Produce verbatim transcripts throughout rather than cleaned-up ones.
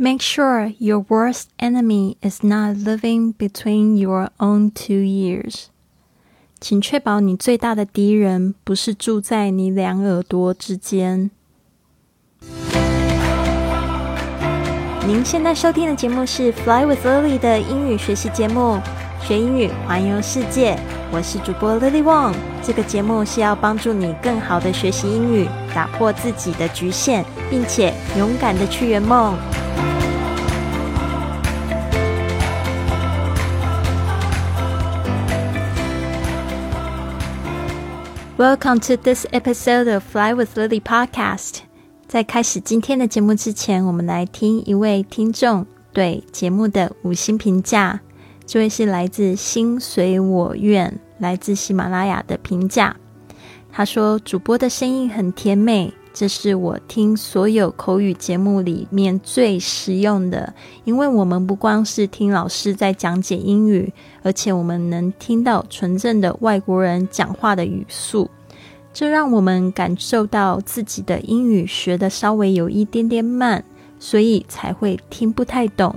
Make sure your worst enemy is not living between your own two ears. 请确保你最大的敌人不是住在你两耳朵之间。您现在收听的节目是 Fly with Lily 的英语学习节目，学英语环游世界。我是主播 Lily Wong， 这个节目是要帮助你更好的学习英语，打破自己的局限，并且勇敢的去圆梦。Welcome to this episode of Fly with Lily podcast. 在开始今天的节目之前，我们来听一位听众对节目的五星评价。这位是来自心随我愿，来自喜马拉雅的评价。他说，主播的声音很甜美，这是我听所有口语节目里面最实用的，因为我们不光是听老师在讲解英语，而且我们能听到纯正的外国人讲话的语速，这让我们感受到自己的英语学得稍微有一点点慢，所以才会听不太懂。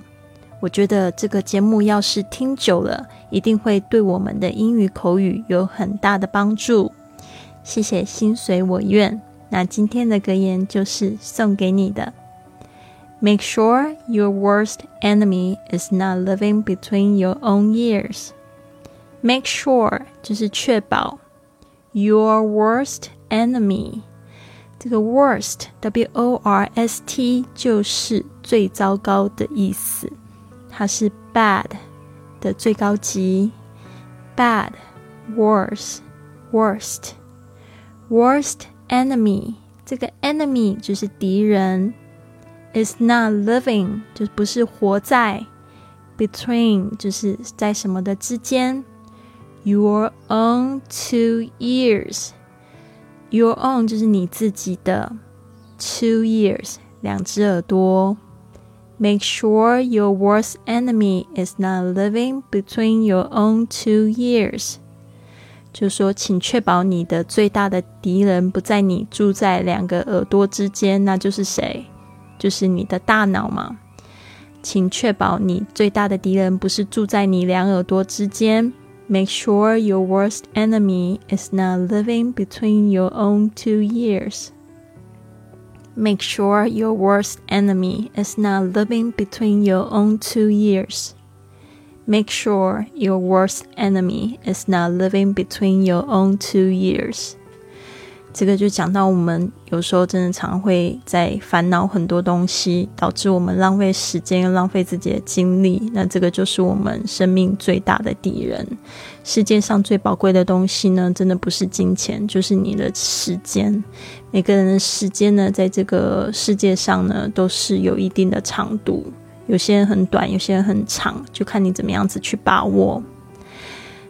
我觉得这个节目要是听久了，一定会对我们的英语口语有很大的帮助。谢谢心随我愿。那今天的格言就是送给你的。Make sure your worst enemy is not living between your own ears. Make sure 就是确保 your worst enemy. 这个 worst, W O R S T 就是最糟糕的意思。它是 bad 的最高级。Bad, worse, worst. Worst enemy, 这个 enemy 就是敌人。Is not living 就不是活在。Between 就是在什么的之间。Your own two ears. Your own 就是你自己的。Two ears, 两只耳朵。Make sure your worst enemy is not living between your own two ears.就说请确保你的最大的敌人不在你住在两个耳朵之间，那就是谁？就是你的大脑嘛。请确保你最大的敌人不是住在你两耳朵之间。Make sure your worst enemy is not living between your own two ears. Make sure your worst enemy is not living between your own two ears.Make sure your worst enemy is not living between your own two ears. 这个就讲到我们有时候真的常会在烦恼很多东西，导致我们浪费时间，浪费自己的精力，那这个就是我们生命最大的敌人。世界上最宝贵的东西呢，真的不是金钱，就是你的时间。每个人的时间呢，在这个世界上呢，都是有一定的长度。有些人很短，有些人很长，就看你怎么样子去把握。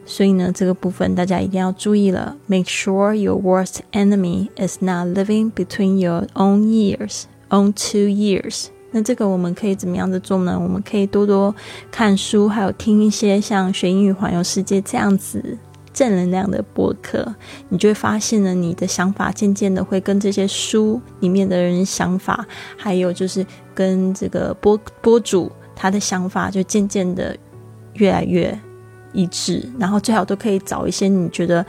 所以呢，这个部分大家一定要注意了。Make sure your worst enemy is not living between your own ears, own two ears. 那这个我们可以怎么样子做呢？我们可以多多看书，还有听一些像学英语环游世界这样子正能量的播客，你就会发现呢，你的想法渐渐的会跟这些书里面的人想法，还有就是跟这个 播, 播主他的想法就渐渐的越来越一致，然后最好都可以找一些你觉得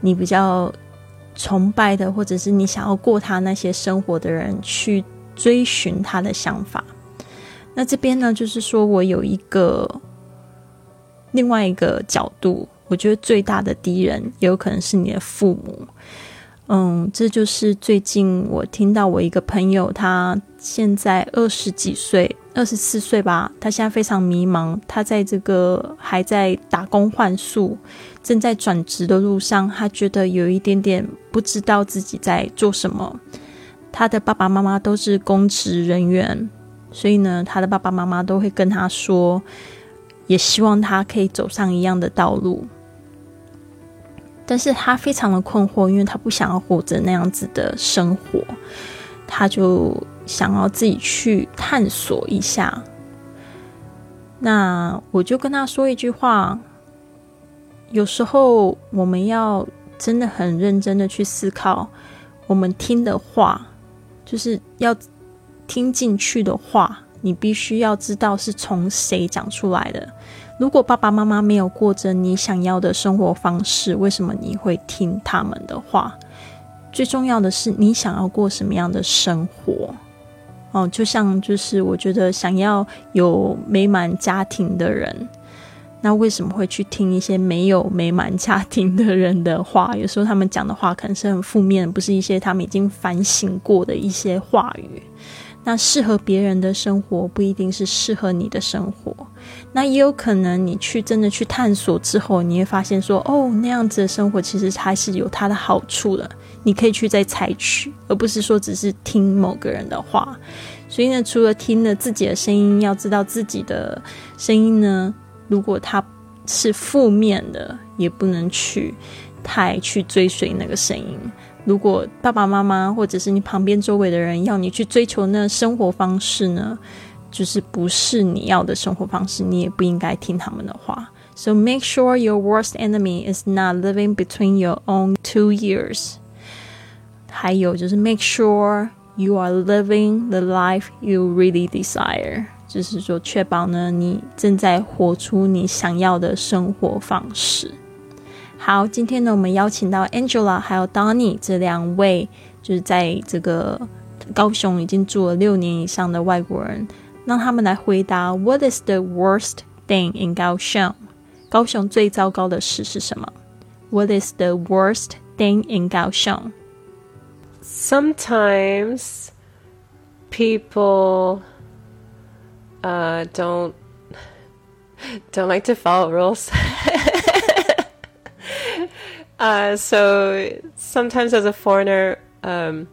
你比较崇拜的，或者是你想要过他那些生活的人去追寻他的想法。那这边呢，就是说我有一个另外一个角度，我觉得最大的敌人也有可能是你的父母。嗯，这就是最近我听到我一个朋友，他现在二十几岁，二十四岁吧，他现在非常迷茫，他在这个还在打工换宿，正在转职的路上，他觉得有一点点不知道自己在做什么。他的爸爸妈妈都是公职人员，所以呢，他的爸爸妈妈都会跟他说，也希望他可以走上一样的道路。但是他非常的困惑，因为他不想要活着那样子的生活，他就想要自己去探索一下。那我就跟他说一句话，有时候我们要真的很认真的去思考，我们听的话，就是要听进去的话，你必须要知道是从谁讲出来的。如果爸爸妈妈没有过着你想要的生活方式，为什么你会听他们的话？最重要的是你想要过什么样的生活。哦，就像就是我觉得想要有美满家庭的人，那为什么会去听一些没有美满家庭的人的话？有时候他们讲的话可能是很负面，不是一些他们已经反省过的一些话语。那适合别人的生活不一定是适合你的生活，那也有可能你去真的去探索之后，你会发现说哦，那样子的生活其实还是有它的好处的，你可以去再采取，而不是说只是听某个人的话。所以呢，除了听了自己的声音，要知道自己的声音呢，如果它是负面的，也不能去太去追随那个声音。如果爸爸妈妈或者是你旁边周围的人要你去追求那生活方式呢，就是不是你要的生活方式，你也不应该听他们的话。 So make sure your worst enemy is not living between your own two ears. 还有就是 make sure you are living the life you really desire. 就是说确保呢，你正在活出你想要的生活方式。好，今天呢，我们邀请到 Angela 还有 Donny 这两位，就是在这个高雄已经住了六年以上的外国人，让他们来回答 What is the worst thing in 高雄？高雄最糟糕的事是什么？ What is the worst thing in 高雄？ Sometimes people uh, don't don't like to follow rules. Uh, so sometimes as a foreigner, um,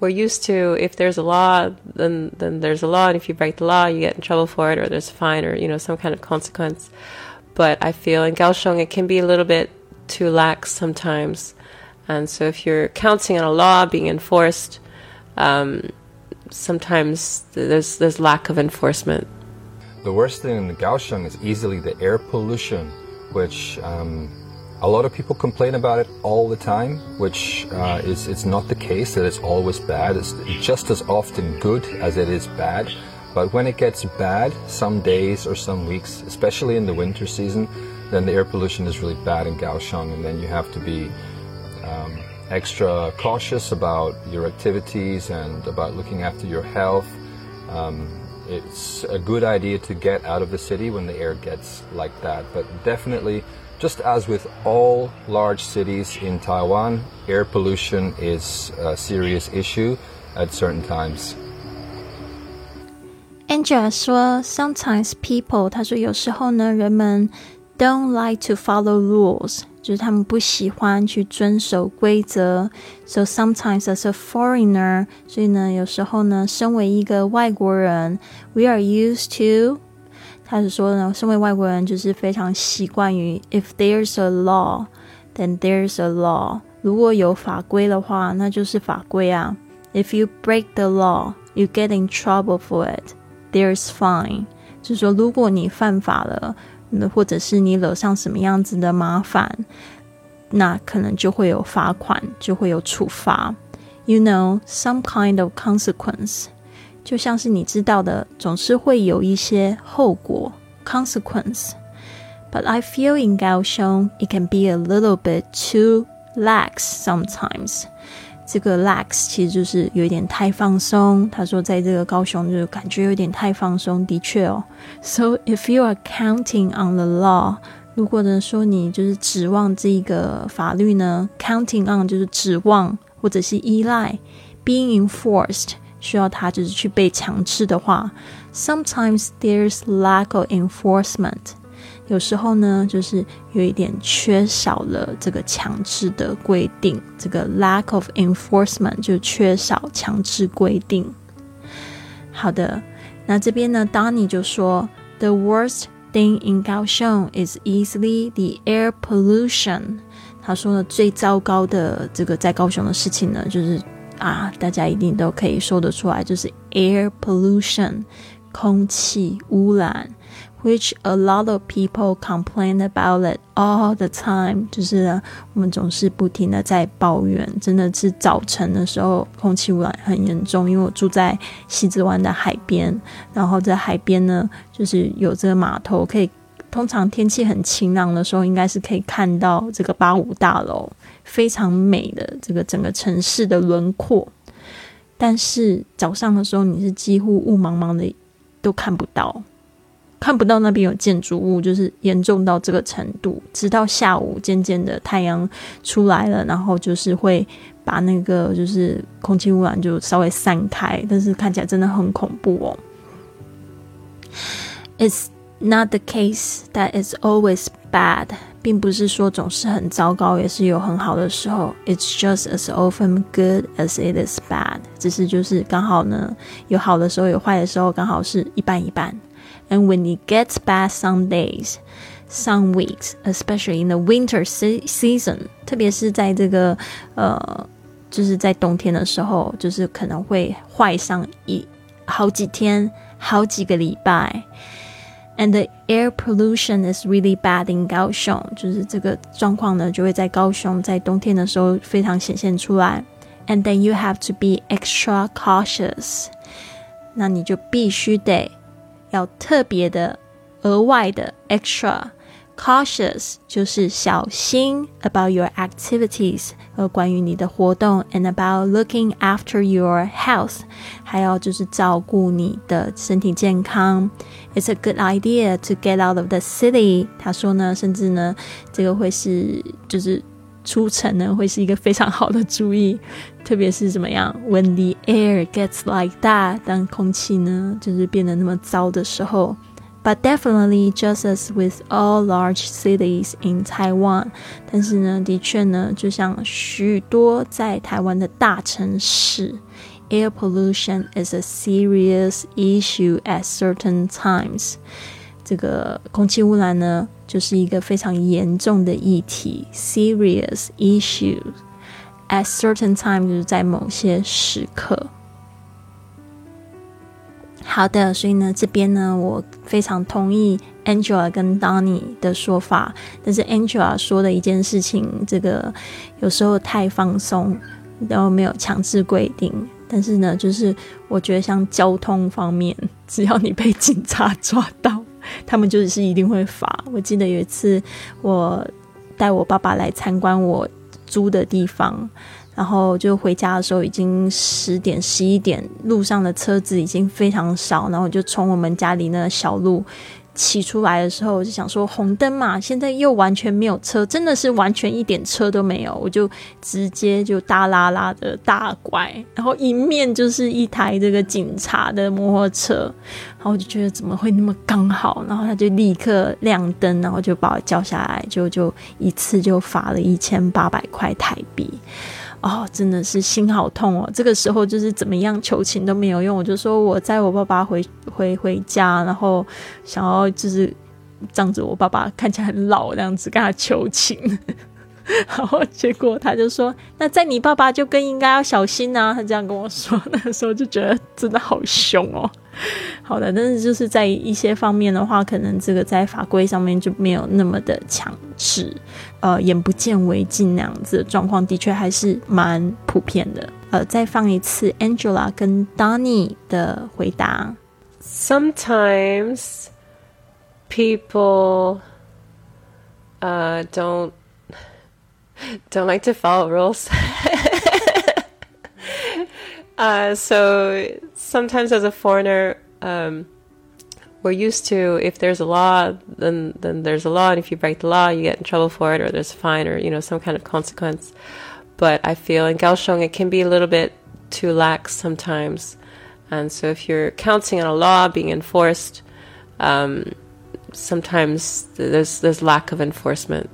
we're used to, if there's a law, then, then there's a law. And if you break the law, you get in trouble for it, or there's a fine, or, you know, some kind of consequence. But I feel in Kaohsiung, it can be a little bit too lax sometimes. And so if you're counting on a law being enforced, um, sometimes there's, there's lack of enforcement. The worst thing in Kaohsiung is easily the air pollution, which, um,A lot of people complain about it all the time, which uh, is it's not the case that it's always bad. It's just as often good as it is bad. But when it gets bad, some days or some weeks, especially in the winter season, then the air pollution is really bad in Kaohsiung, and then you have to be um, extra cautious about your activities and about looking after your health. Um, it's a good idea to get out of the city when the air gets like that, but definitely...Just as with all large cities in Taiwan, air pollution is a serious issue at certain times. Angela 说 sometimes people, 她说有时候呢，人们 don't like to follow rules, 就是他们不喜欢去遵守规则。So sometimes as a foreigner, 所以呢，有时候呢，身为一个外国人 we are used to...他是说呢，身为外国人就是非常习惯于 if there's a law, then there's a law. 如果有法规的话，那就是法规啊。If you break the law, you get in trouble for it. There's fine. 就是说，如果你犯法了，或者是你惹上什么样子的麻烦，那可能就会有罚款，就会有处罚。You know, some kind of consequence.就像是你知道的，总是会有一些后果 consequence. But I feel in Kaohsiung, it can be a little bit too lax sometimes. 这个 lax 其实就是有点太放松。他说在这个高雄就感觉有点太放松，的确哦。So if you are counting on the law, 如果呢说你就是指望这个法律呢 counting on 就是指望或者是依赖 being enforced.需要它就是去被强制的话 Sometimes there's lack of enforcement 有时候呢就是有一点缺少了这个强制的规定这个 lack of enforcement 就缺少强制规定好的那这边呢 Donny 就说 The worst thing in Kaohsiung is easily the air pollution 他说呢最糟糕的这个在高雄的事情呢就是啊，大家一定都可以说得出来，就是 air pollution， 空气污染， which a lot of people complain about it all the time. 就是呢，我们总是不停的在抱怨，真的是早晨的时候空气污染很严重，因为我住在西子湾的海边，然后在海边呢，就是有这个码头，可以通常天气很晴朗的时候，应该是可以看到这个八五大楼非常美的这个整个城市的轮廓。但是早上的时候，你是几乎雾茫茫的，都看不到。看不到那边有建筑物，就是严重到这个程度。直到下午渐渐的太阳出来了，然后就是会把那个就是空气污染就稍微散开，但是看起来真的很恐怖哦。It's not the case that it's always bad， 并不是说总是很糟糕，也是有很好的时候。It's just as often good as it is bad， 只是就是刚好呢，有好的时候有坏的时候，刚好是一半一半。And when it gets bad some days, some weeks, especially in the winter se- season, 特别是在这个呃，就是在冬天的时候，就是可能会坏上一好几天、好几个礼拜。And the air pollution is really bad in Kaohsiung. 就是这个状况呢，就会在高雄在冬天的时候非常显现出来。And then you have to be extra cautious. 那你就必须得。要特别的额外的 extra cautious 就是小心 about your activities 和关于你的活动 and about looking after your health 还要就是照顾你的身体健康 It's a good idea to get out of the city 他说呢甚至呢这个会是就是出城呢会是一个非常好的主意特别是怎么样 When the air gets like that 当空气呢就是变得那么糟的时候 But definitely just as with all large cities in Taiwan 但是呢的确呢就像许多在台湾的大城市 Air pollution is a serious issue at certain times 这个空气污染呢就是一个非常严重的议题 Serious issues At certain time 就是在某些时刻好的所以呢这边呢我非常同意 Angela 跟 Donny 的说法但是 Angela 说的一件事情这个有时候太放松然后没有强制规定但是呢就是我觉得像交通方面只要你被警察抓到他们就是一定会罚我记得有一次我带我爸爸来参观我租的地方然后就回家的时候已经十点十一点路上的车子已经非常少然后我就从我们家里那小路骑出来的时候我就想说红灯嘛现在又完全没有车真的是完全一点车都没有我就直接就大拉拉的大拐然后迎面就是一台这个警察的摩托车然后我就觉得怎么会那么刚好然后他就立刻亮灯然后就把我叫下来就就一次就罚了一千八百块台币哦，真的是心好痛哦！这个时候就是怎么样求情都没有用，我就说我载我爸爸回回回家，然后想要就是仗着我爸爸看起来很老这样子跟他求情，然后结果他就说：“那载你爸爸就更应该要小心啊！”他这样跟我说，那个时候就觉得真的好凶哦。好的，但是就是在一些方面的话，可能这个在法规上面就没有那么的强制，呃，眼不见为净那样子的状况，的确还是蛮普遍的。呃，再放一次 Angela 跟 Donny 的回答。Sometimes people, uh, don't don't like to follow rules. Uh, so sometimes as a foreigner, um, we're used to if there's a law, then, then there's a law. And if you break the law, you get in trouble for it or there's a fine or, you know, some kind of consequence. But I feel in Kaohsiung, it can be a little bit too lax sometimes. And so if you're counting on a law being enforced, um, sometimes there's, there's lack of enforcement.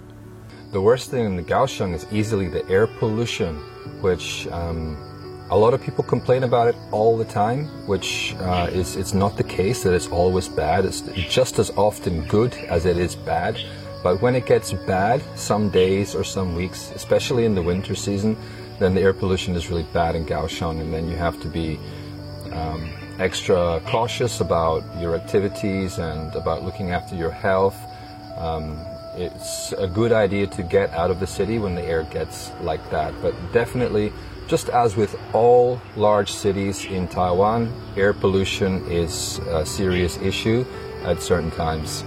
The worst thing in the Kaohsiung is easily the air pollution, which... Um,A lot of people complain about it all the time, which uh, is it's not the case that it's always bad. It's just as often good as it is bad. But when it gets bad, some days or some weeks, especially in the winter season, then the air pollution is really bad in Kaohsiung, and then you have to be um, extra cautious about your activities and about looking after your health. Um, it's a good idea to get out of the city when the air gets like that. But definitely, just as with all large cities in Taiwan, air pollution is a serious issue at certain times.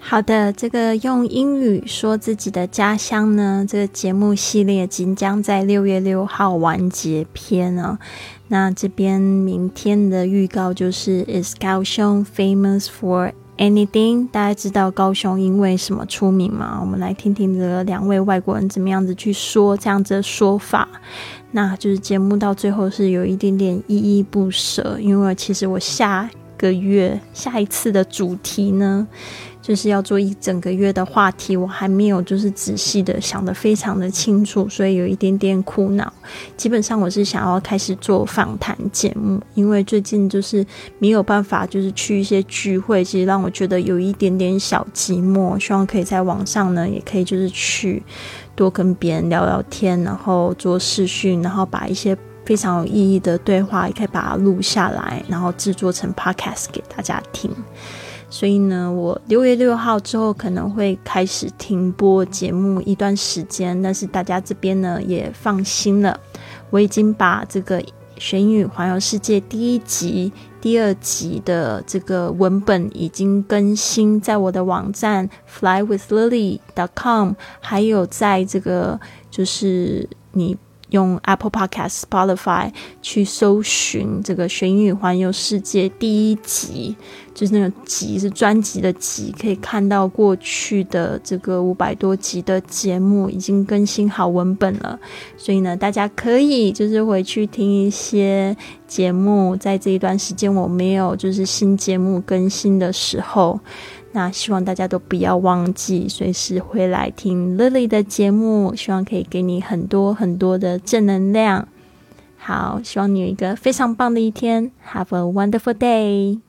好的，这个用英语说自己的家乡呢，这个节目系列即将在六月六号完结篇哦。那这边明天的预告就是 Is Kaohsiung famous for anything？ 大家知道高雄因为什么出名吗？我们来听听这两位外国人怎么样子去说这样子的说法。那就是节目到最后是有一点点依依不舍，因为其实我下个月下一次的主题呢，就是要做一整个月的话题，我还没有就是仔细的想得非常的清楚，所以有一点点苦恼。基本上我是想要开始做访谈节目，因为最近就是没有办法就是去一些聚会，其实让我觉得有一点点小寂寞，希望可以在网上呢也可以就是去多跟别人聊聊天，然后做视讯，然后把一些非常有意义的对话也可以把它录下来，然后制作成 podcast 给大家听。所以呢，我六月六号之后可能会开始停播节目一段时间，但是大家这边呢也放心了，我已经把这个学英语环游世界第一集第二集的这个文本已经更新在我的网站 fly with lily dot com， 还有在这个就是你用 Apple Podcast Spotify 去搜寻这个学英语环游世界第一集，就是那个集是专辑的集，可以看到过去的这个五百多集的节目已经更新好文本了。所以呢，大家可以就是回去听一些节目，在这一段时间我没有就是新节目更新的时候，那希望大家都不要忘记随时回来听 Lily 的节目，希望可以给你很多很多的正能量。好，希望你有一个非常棒的一天， Have a wonderful day!